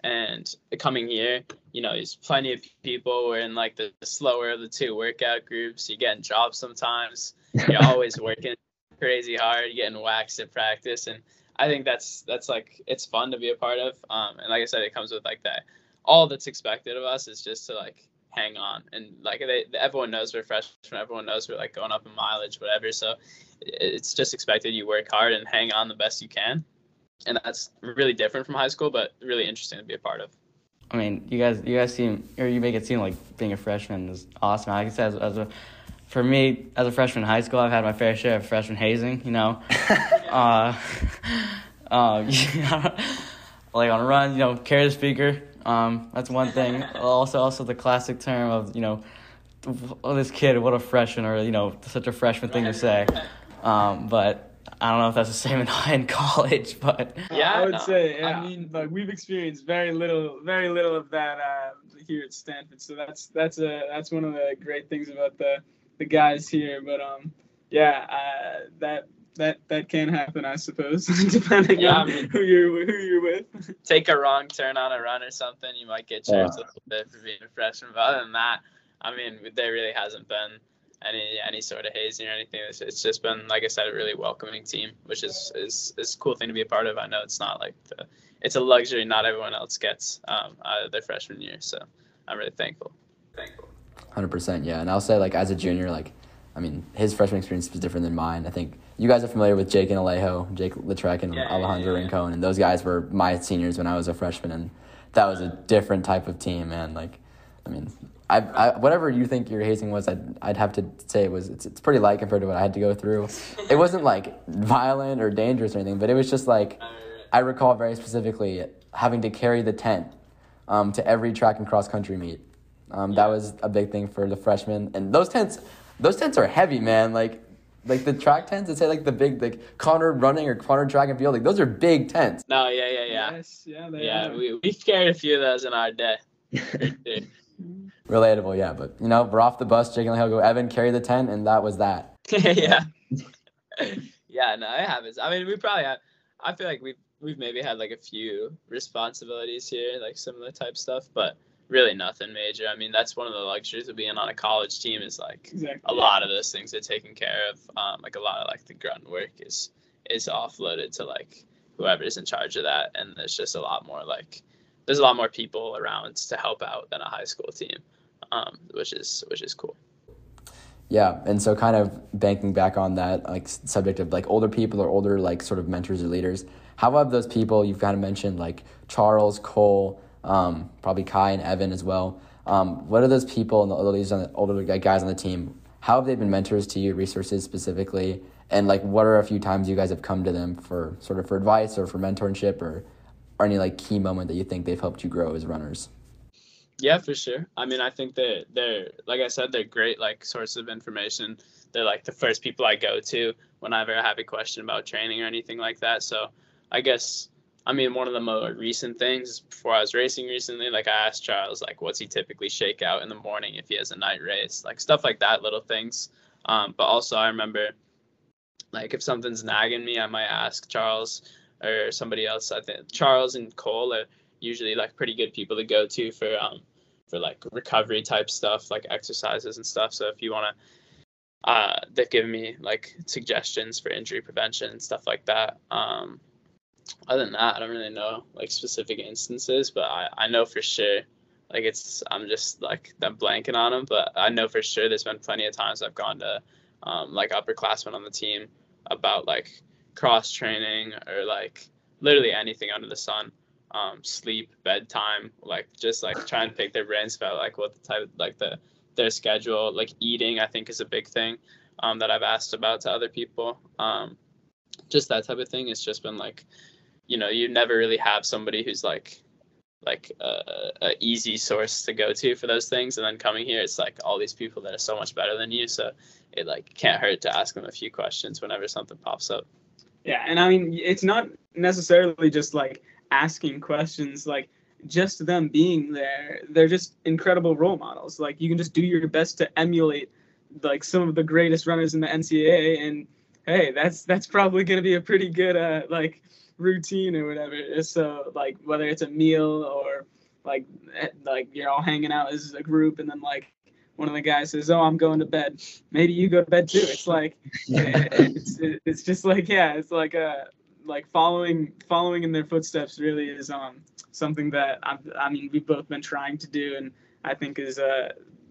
And coming here, you know, there's plenty of people. We're in like the slower of the two workout groups. You're getting dropped sometimes. You're always working crazy hard, getting waxed at practice. And I think that's like, it's fun to be a part of. And like I said, it comes with like that. All that's expected of us is just to like hang on. And like everyone knows we're freshmen. Everyone knows we're like going up in mileage, whatever. So it's just expected you work hard and hang on the best you can. And that's really different from high school, but really interesting to be a part of. I mean, you guys seem, or you make it seem like being a freshman is awesome. Like I said, for me, as a freshman in high school, I've had my fair share of freshman hazing, you know. Like on a run, you know, carry the speaker. That's one thing. Also the classic term of, you know, oh, this kid, what a freshman, or, you know, such a freshman thing to say. But I don't know if that's the same in college, but yeah, I would say. Yeah. I mean, like we've experienced very little of that here at Stanford. So that's one of the great things about the guys here. But yeah, that can happen, I suppose, depending on who you're with. Take a wrong turn on a run or something, you might get chirped a little bit for being a freshman. But other than that, I mean, there really hasn't been any sort of hazing or anything. It's just been, like I said, a really welcoming team, which is a cool thing to be a part of. I know it's not like it's a luxury not everyone else gets their freshman year, so I'm really thankful. 100%, yeah. And I'll say, like, as a junior, like, I mean, his freshman experience was different than mine. I think you guys are familiar with Jake and Alejo, Jake Latrec and Alejandro Rincon, and those guys were my seniors when I was a freshman, and that was a different type of team, man. Like, I mean, I whatever you think your hazing was, I'd have to say it's pretty light compared to what I had to go through. It wasn't like violent or dangerous or anything, but it was just like, I recall very specifically having to carry the tent to every track and cross country meet. That was a big thing for the freshmen, and those tents are heavy, man. Like the track tents, that say like the big like Conard running or Conard track and field, like those are big tents. No, yeah. Yes, yeah, they are. We carried a few of those in our day. Relatable, yeah, but you know, we're off the bus, Jake and he'll go, Evan, carry the tent, and that was that. yeah, no, it happens. I mean, we probably have, I feel like we've maybe had like a few responsibilities here, like similar type stuff, but really nothing major. I mean, that's one of the luxuries of being on a college team is like a lot of those things are taken care of. Like a lot of like the grunt work is offloaded to like whoever's in charge of that, and there's just a lot more like. There's a lot more people around to help out than a high school team, which is cool. Yeah, and so kind of banking back on that like subject of like older people or older like sort of mentors or leaders, how of those people you've kind of mentioned like Charles, Cole, probably Kai and Evan as well. What are those people and the older guys on the team, how have they been mentors to you, resources specifically, and like what are a few times you guys have come to them for sort of for advice or for mentorship or any like key moment that you think they've helped you grow as runners? Yeah, for sure. I mean, I think that they're, like I said, they're great, like, sources of information. They're, like, the first people I go to whenever I have a question about training or anything like that. So I guess, I mean, one of the more recent things before I was racing recently, like, I asked Charles, like, what's he typically shake out in the morning if he has a night race? Like, stuff like that, little things. But also I remember, like, if something's nagging me, I might ask Charles or somebody else. I think Charles and Cole are usually like pretty good people to go to for like recovery type stuff, like exercises and stuff. So if you want to, they've given me like suggestions for injury prevention and stuff like that. Other than that, I don't really know like specific instances, but I know for sure, like I'm just like I'm blanking on them, but I know for sure there's been plenty of times I've gone to like upperclassmen on the team about like cross training or like literally anything under the sun. Sleep, bedtime, like just like trying to pick their brains about like what the type of, like their schedule, like eating, I think is a big thing that I've asked about to other people. Just that type of thing. It's just been like, you know, you never really have somebody who's like a easy source to go to for those things. And then coming here, it's like all these people that are so much better than you. So it like can't hurt to ask them a few questions whenever something pops up. Yeah. And I mean, it's not necessarily just like asking questions, like just them being there, they're just incredible role models. Like you can just do your best to emulate like some of the greatest runners in the NCAA, and hey, that's probably going to be a pretty good like routine or whatever. So like whether it's a meal or like you're all hanging out as a group and then like one of the guys says, oh, I'm going to bed, maybe you go to bed too. It's like it's just like, yeah, it's like a like following in their footsteps really is something that I mean we've both been trying to do, and I think is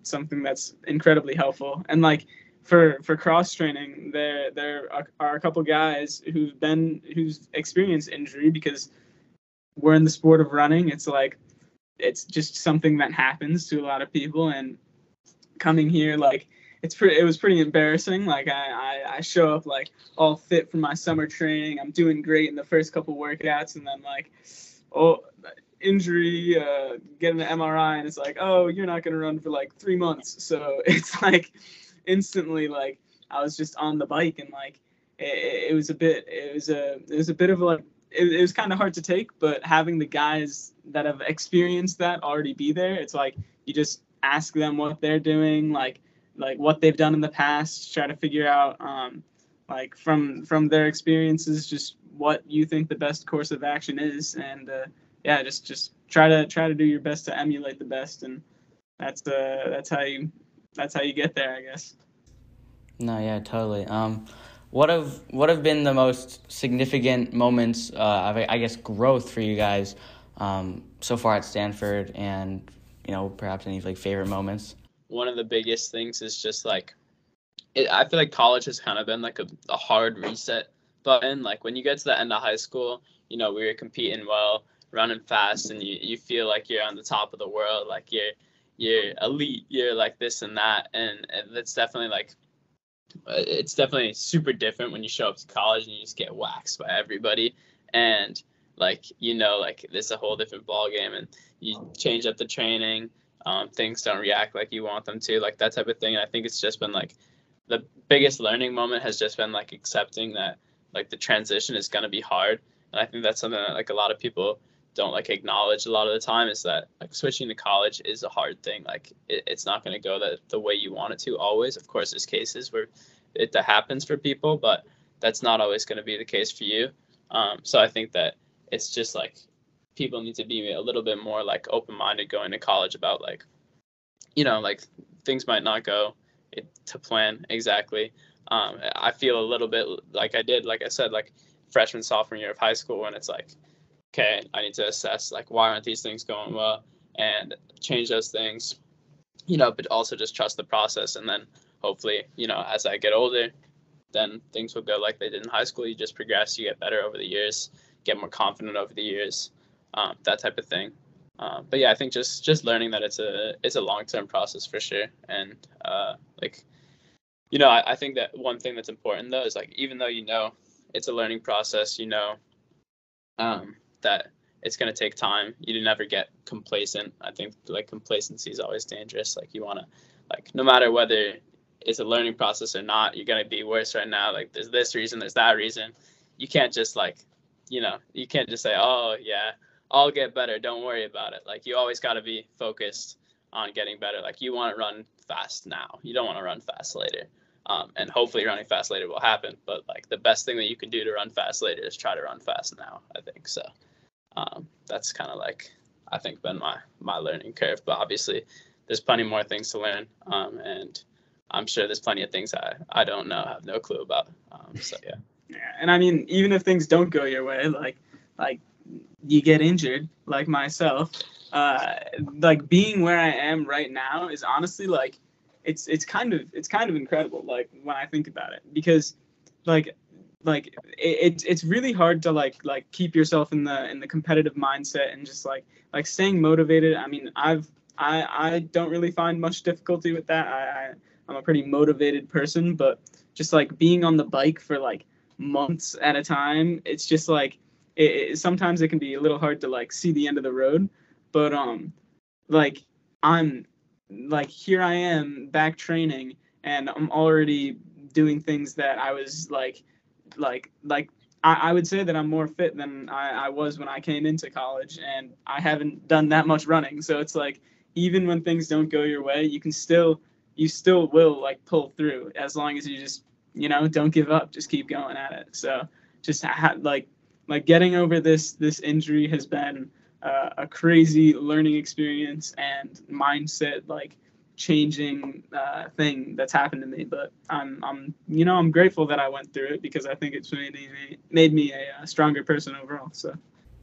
something that's incredibly helpful. And like for cross training, there are a couple guys who's experienced injury because we're in the sport of running. It's like it's just something that happens to a lot of people, and coming here like it was pretty embarrassing. Like I show up like all fit for my summer training. I'm doing great in the first couple workouts, and then like, oh, injury, get an MRI, and it's like, oh, you're not gonna run for like 3 months. So it's like instantly like I was just on the bike, and like it was kind of hard to take, but having the guys that have experienced that already be there, it's like you just ask them what they're doing, like what they've done in the past, try to figure out like from their experiences just what you think the best course of action is, and yeah, just try to do your best to emulate the best, and that's how you get there, I guess. No, yeah, totally. What have been the most significant moments of, I guess, growth for you guys so far at Stanford, and you know, perhaps any like favorite moments? One of the biggest things is just like, I feel like college has kind of been like a hard reset button. Like when you get to the end of high school, you know, we were competing well, running fast, and you feel like you're on the top of the world, like you're elite, you're like this and that. And that's definitely like, it's definitely super different when you show up to college and you just get waxed by everybody. And like, you know, like it's a whole different ball game, and you change up the training. Things don't react like you want them to, like that type of thing. And I think it's just been like the biggest learning moment has just been like accepting that like the transition is going to be hard. And I think that's something that like a lot of people don't like acknowledge a lot of the time, is that like switching to college is a hard thing. Like it's not going to go the way you want it to always. Of course, there's cases where that happens for people, but that's not always going to be the case for you. So I think that it's just like, people need to be a little bit more like open-minded going to college about like, you know, like things might not go to plan exactly. I feel a little bit like I did, like I said, like freshman, sophomore year of high school, when it's like, okay, I need to assess like why aren't these things going well and change those things, you know, but also just trust the process. And then hopefully, you know, as I get older, then things will go like they did in high school. You just progress, you get better over the years, get more confident over the years, that type of thing. But yeah, I think just learning that it's a long-term process for sure. And like, you know, I think that one thing that's important though is like, even though, you know, it's a learning process, you know, that it's going to take time. You never get complacent. I think like complacency is always dangerous. Like you want to, like, no matter whether it's a learning process or not, you're going to be worse right now. Like there's this reason, there's that reason. You can't just like, you know, you can't just say, oh yeah, I'll get better, don't worry about it. Like you always got to be focused on getting better. Like you want to run fast now. You don't want to run fast later. And hopefully running fast later will happen. But like the best thing that you can do to run fast later is try to run fast now, I think. So that's kind of like, I think, been my learning curve. But obviously there's plenty more things to learn. And I'm sure there's plenty of things I don't know, have no clue about. So, yeah. Yeah. And I mean, even if things don't go your way, like you get injured, like myself, like being where I am right now is honestly like, it's kind of incredible, like when I think about it, because like it's really hard to like keep yourself in the competitive mindset and just like staying motivated. I mean, I don't really find much difficulty with that. I'm a pretty motivated person, but just like being on the bike for like months at a time, it's just like sometimes it can be a little hard to like see the end of the road. But like I'm like, here I am back training and I'm already doing things that I was like I would say that I'm more fit than I was when I came into college, and I haven't done that much running. So it's like, even when things don't go your way, you still will like pull through, as long as you just, you know, don't give up, just keep going at it. So just like getting over this injury has been a crazy learning experience and mindset like changing thing that's happened to me. But I'm you know, I'm grateful that I went through it, because I think it's made me a stronger person overall. So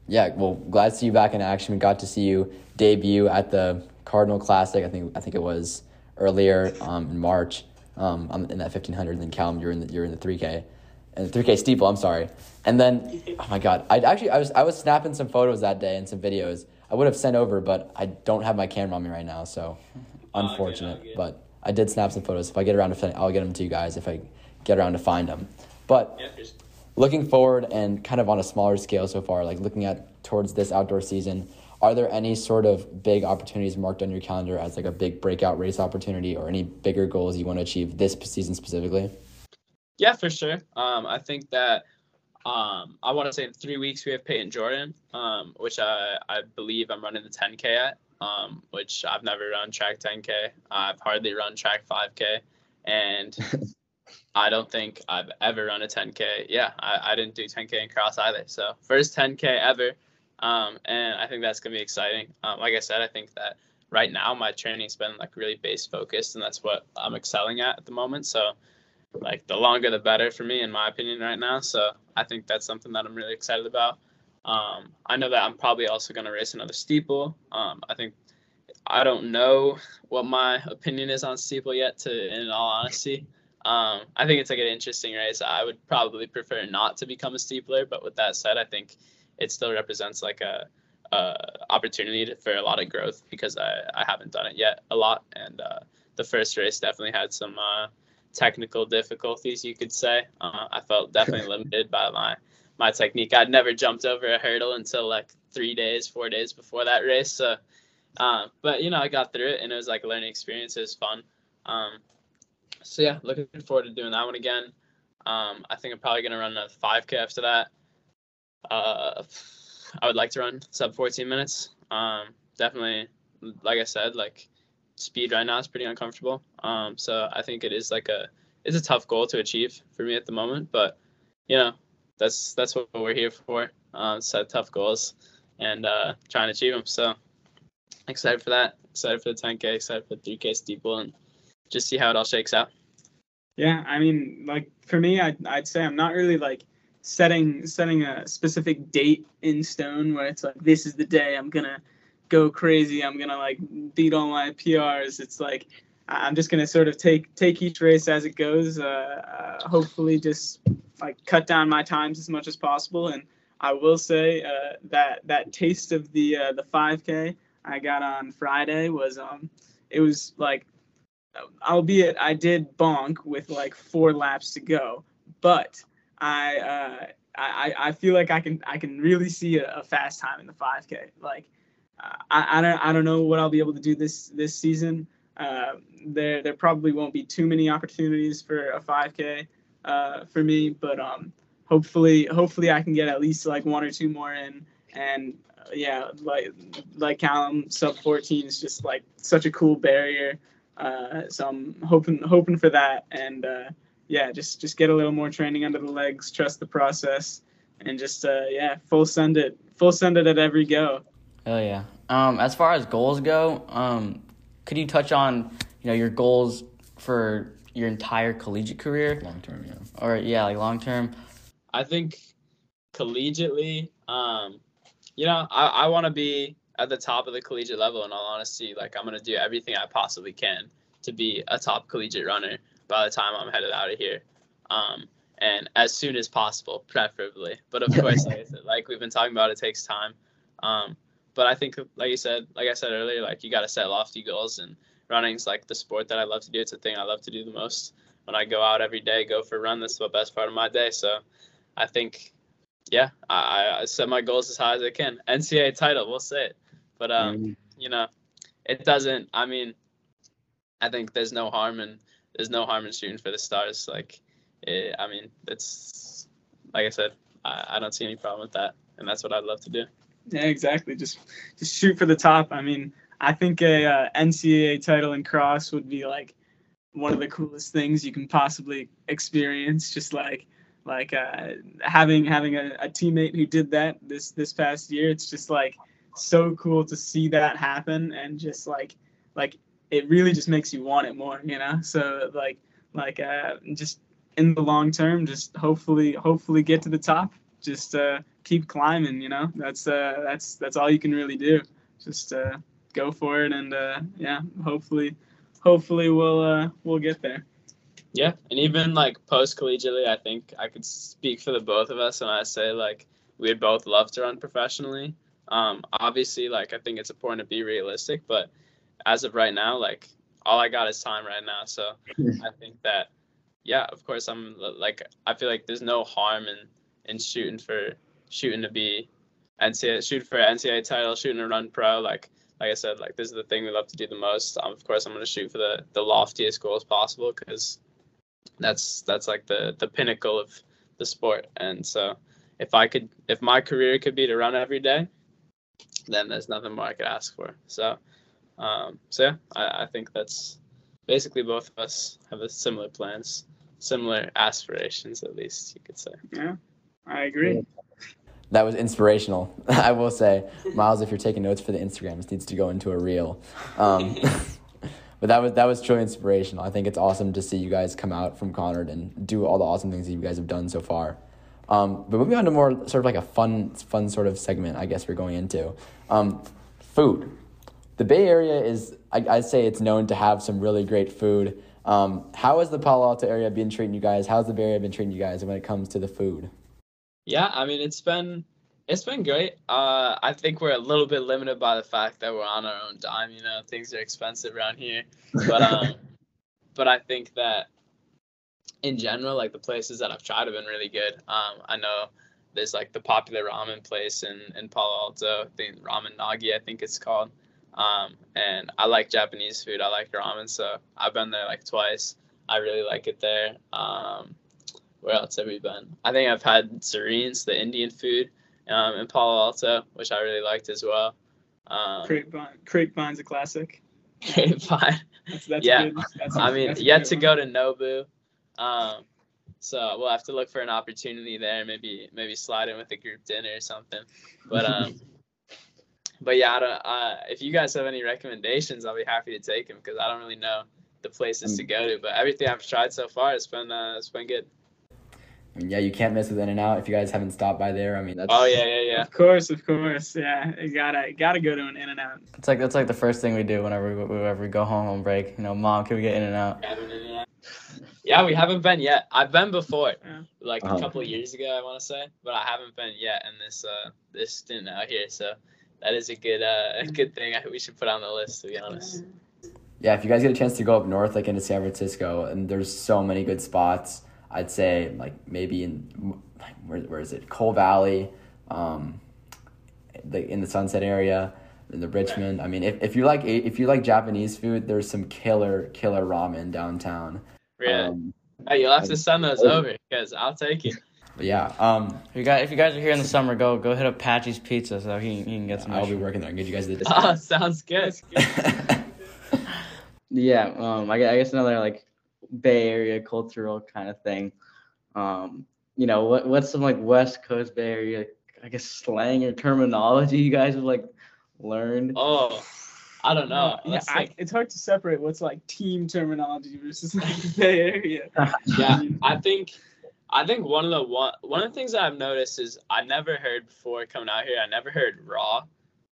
yeah, well, glad to see you back in action. We got to see you debut at the Cardinal Classic. I think it was earlier in March, in that 1500. And then Callum, you're in the 3K. And 3K steeple, I'm sorry. And then, oh my God, I was snapping some photos that day and some videos. I would have sent over, but I don't have my camera on me right now, so unfortunate. Oh, good. But I did snap some photos. If I get around to, I'll get them to you guys if I get around to find them. But looking forward and kind of on a smaller scale so far, like looking at towards this outdoor season, are there any sort of big opportunities marked on your calendar as like a big breakout race opportunity, or any bigger goals you want to achieve this season specifically? Yeah, for sure. I think that I want to say in 3 weeks we have Peyton Jordan, which I believe I'm running the 10K at, which I've never run track 10K. I've hardly run track 5K, and I don't think I've ever run a 10K. Yeah, I didn't do 10K in cross either. So first 10K ever, and I think that's going to be exciting. Like I said, I think that right now my training's been like really base focused, and that's what I'm excelling at the moment. So like the longer the better for me, in my opinion, right now. So I think that's something that I'm really excited about. I know that I'm probably also going to race another steeple. I think, I don't know what my opinion is on steeple yet, in all honesty. I think it's like an interesting race. I would probably prefer not to become a steepler, but with that said, I think it still represents like a opportunity for a lot of growth, because I haven't done it yet a lot. And the first race definitely had some technical difficulties, you could say. I felt definitely limited by my technique. I'd never jumped over a hurdle until like 4 days before that race. So but you know, I got through it, and it was like a learning experience. It was fun. So yeah, looking forward to doing that one again. I think I'm probably gonna run another 5K after that. I would like to run sub 14 minutes. Definitely, like I said, like speed right now is pretty uncomfortable. So I think it is like it's a tough goal to achieve for me at the moment, but you know, that's what we're here for. Set tough goals and try and achieve them. So excited for that, excited for the 10K, excited for the 3K steeple, and just see how it all shakes out. Yeah, I mean, like for me, I'd say I'm not really like setting a specific date in stone where it's like, this is the day I'm gonna go crazy, I'm gonna like beat all my PRs. It's like I'm just going to sort of take each race as it goes. Hopefully just like cut down my times as much as possible. And I will say that taste of the 5K I got on Friday was it was like, albeit I did bonk with like 4 laps to go, but I feel like I can really see a fast time in the 5K. Like I don't know what I'll be able to do this season. There probably won't be too many opportunities for a 5K for me, but hopefully I can get at least like 1 or 2 more in. And yeah, like Callum, sub 14 is just like such a cool barrier. So I'm hoping for that, and just get a little more training under the legs, trust the process, and just full send it at every go. Hell yeah. As far as goals go, could you touch on, you know, your goals for your entire collegiate career? Long term, yeah. Or yeah, like long term. I think collegiately, I want to be at the top of the collegiate level, in all honesty. Like, I'm going to do everything I possibly can to be a top collegiate runner by the time I'm headed out of here. And as soon as possible, preferably. But of course, like we've been talking about, it takes time. But I think, like I said earlier, like, you got to set lofty goals, and running's like the sport that I love to do. It's a thing I love to do the most. When I go out every day, go for a run, that's the best part of my day. So I think, yeah, I set my goals as high as I can. NCAA title, we'll say it. But, I think there's no harm in shooting for the stars. Like, that's, like I said, I don't see any problem with that. And that's what I'd love to do. Yeah, exactly. Just shoot for the top. I mean, I think a NCAA title in cross would be like one of the coolest things you can possibly experience. Just like having a teammate who did that this past year. It's just like so cool to see that happen, and just like it really just makes you want it more, you know. So like just in the long term, just hopefully get to the top. Just keep climbing, you know. That's all you can really do. Just go for it, and hopefully we'll get there. Yeah, and even like post collegiately, I think I could speak for the both of us, and I say like we'd both love to run professionally. Obviously, like I think it's important to be realistic, but as of right now, like all I got is time right now. So I think that, yeah, of course, I'm like, I feel like there's no harm in shooting for NCAA title, shooting to run pro. Like I said, like this is the thing we love to do the most. Of course, I'm going to shoot for the loftiest goals possible, because that's like the pinnacle of the sport. And so if my career could be to run every day, then there's nothing more I could ask for. So, I think that's basically, both of us have similar plans, similar aspirations, at least you could say. Yeah, I agree. That was inspirational. I will say, Miles, if you're taking notes for the Instagram, this needs to go into a reel. But that was truly inspirational. I think it's awesome to see you guys come out from Conard and do all the awesome things that you guys have done so far. But moving on to more sort of like a fun sort of segment, I guess we're going into. Food. The Bay Area is, I'd say, it's known to have some really great food. How has the Palo Alto area been treating you guys? How's the Bay Area been treating you guys when it comes to the food? Yeah, I mean, it's been great. I think we're a little bit limited by the fact that we're on our own dime. You know, things are expensive around here. But but I think that in general, like the places that I've tried have been really good. I know there's like the popular ramen place in Palo Alto, Ramen Nagi, I think it's called. And I like Japanese food. I like ramen, so I've been there like twice. I really like it there. Where else have we been? I think I've had Serene's, the Indian food, in Palo Alto, which I really liked as well. Crepe Vine's a classic. Crepe Vine. That's yeah. Good. That's yet to go to Nobu. So we'll have to look for an opportunity there. Maybe slide in with a group dinner or something. But but yeah, if you guys have any recommendations, I'll be happy to take them, because I don't really know the places to go to. But everything I've tried so far, it's been good. I mean, yeah, you can't mess with In-N-Out if you guys haven't stopped by there. I mean, that's... Oh, yeah. Of course. Yeah, you gotta go to an In-N-Out. That's like the first thing we do whenever we go home on break. You know, Mom, can we get In-N-Out? Yeah, we haven't been yet. I've been before, like a couple of years ago, I want to say, but I haven't been yet in this stint out here. So that is a good thing we should put on the list, to be honest. Yeah, if you guys get a chance to go up north, like into San Francisco, and there's so many good spots. I'd say like maybe in like where is it? Coal Valley, in the Sunset area, in the Richmond. I mean, if you like Japanese food, there's some killer ramen downtown. Really? Hey, you'll have to send those over because I'll take it. Yeah. If you guys are here in the summer, go hit up Patchy's Pizza so he can get some. I'll be working there and get you guys the discount. Oh, sounds good. Yeah. I guess another like Bay Area cultural kind of thing. You know, what's some like West Coast Bay Area, I guess, slang or terminology you guys have like learned? Oh, I don't know. It's hard to separate what's like team terminology versus like Bay Area. Yeah, I think one of the things that I've noticed is I never heard before coming out here. I never heard raw.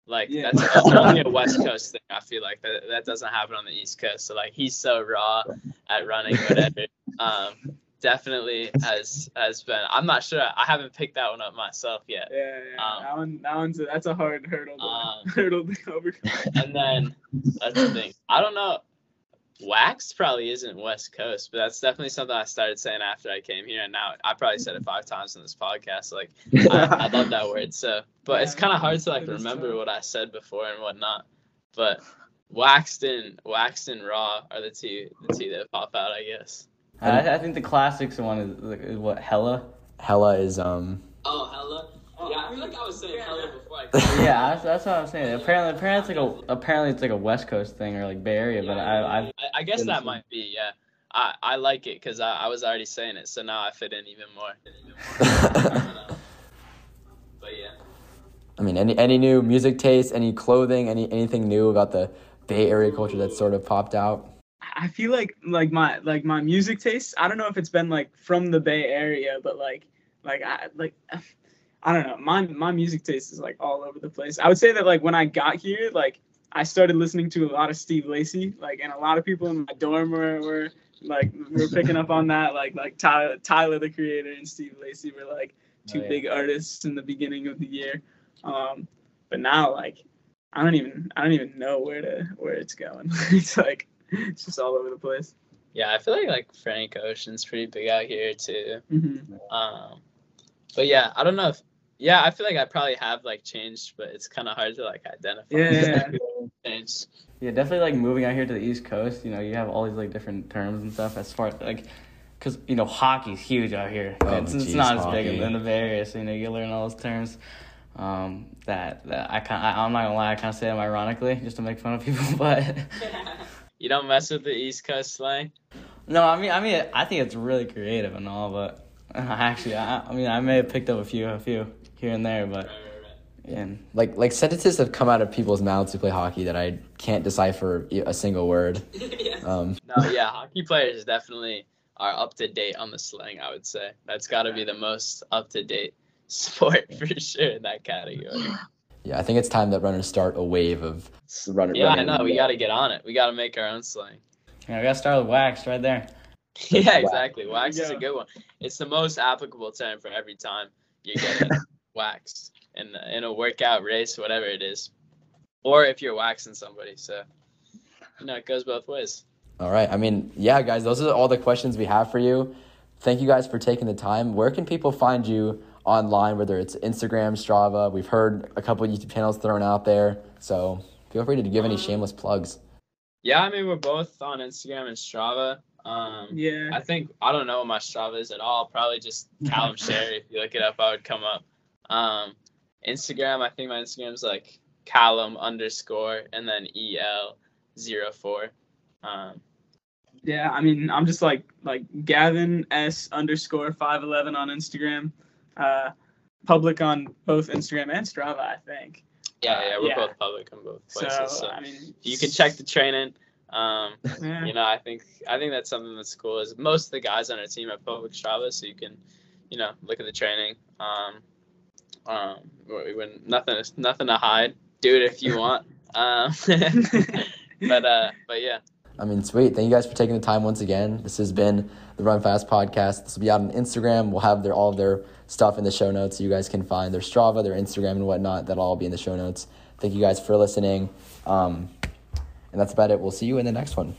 Like that's only a West Coast thing. I feel like that doesn't happen on the East Coast. So like he's so raw at running, whatever. Definitely has been. I'm not sure. I haven't picked that one up myself yet. Yeah. That's a hard hurdle. Hurdle to overcome. And then that's the thing. I don't know. Wax probably isn't West Coast, but that's definitely something I started saying after I came here, and now I probably said it 5 times in this podcast. Like, I love that word. So, but yeah, it's kind of hard to like remember what I said before and whatnot. But waxed and raw are the two that pop out, I guess. I think the classics one is what hella. Hella is hella. Yeah, I feel like I was saying hella before. Yeah, that's what I'm saying. Apparently it's like a West Coast thing or like Bay Area, but I guess that might be. Yeah, I like it because I was already saying it, so now I fit in even more. But yeah. I mean, any new music taste, any clothing, anything new about the Bay Area culture that sort of popped out? I feel like my music taste. I don't know if it's been like from the Bay Area, but I don't know. My music taste is like all over the place. I would say that like when I got here, like I started listening to a lot of Steve Lacey, like, and a lot of people in my dorm were picking up on that. Like Tyler the Creator and Steve Lacey were like two big artists in the beginning of the year. But now like I don't even know where it's going. It's just all over the place. Yeah, I feel like Frank Ocean's pretty big out here too. Mm-hmm. But yeah, I don't know if. Yeah, I feel like I probably have like changed, but it's kind of hard to like identify. Yeah. Yeah, definitely like moving out here to the East Coast. You know, you have all these like different terms and stuff as far like, because you know hockey's huge out here. Oh, it's not hockey. As big in the Bay Area, so you know you learn all those terms. That I'm not gonna lie, I kind of say them ironically just to make fun of people, but. You don't mess with the East Coast slang. No, I mean, I think it's really creative and all, but. Actually, I may have picked up a few here and there, but and like sentences have come out of people's mouths who play hockey that I can't decipher a single word. Hockey players definitely are up to date on the slang. I would say that's got to be the most up to date sport for sure in that category. Yeah, I think it's time that runners start a wave of running. Yeah, I know. We got to get on it. We got to make our own slang. Yeah, we got to start with wax right there. Yeah, exactly. Wax is a good one. It's the most applicable term for every time you're getting waxed in a workout, race, whatever it is, or if you're waxing somebody. So, you know, it goes both ways. All right. I mean, yeah, guys, those are all the questions we have for you. Thank you guys for taking the time. Where can people find you online, whether it's Instagram, Strava? We've heard a couple of YouTube channels thrown out there, so feel free to give any shameless plugs. Yeah, I mean, we're both on Instagram and Strava. I think I don't know what my Strava is at all. Probably just Callum Sherry. If you look it up, I would come up. Instagram, I think my Instagram's like Callum _ and then EL04. I mean, I'm just like Gavin S _511 on Instagram. Public on both Instagram and Strava, I think. We're both public on both places. So I mean, you can check the training. You know, I think that's something that's cool is most of the guys on our team have public Strava, so you can you know, look at the training. We wouldn't, nothing to hide. Do it if you want. But yeah. I mean, sweet. Thank you guys for taking the time once again. This has been the Run Fast Podcast. This will be out on Instagram. We'll have all of their stuff in the show notes. So you guys can find their Strava, their Instagram, and whatnot. That'll all be in the show notes. Thank you guys for listening. And that's about it. We'll see you in the next one.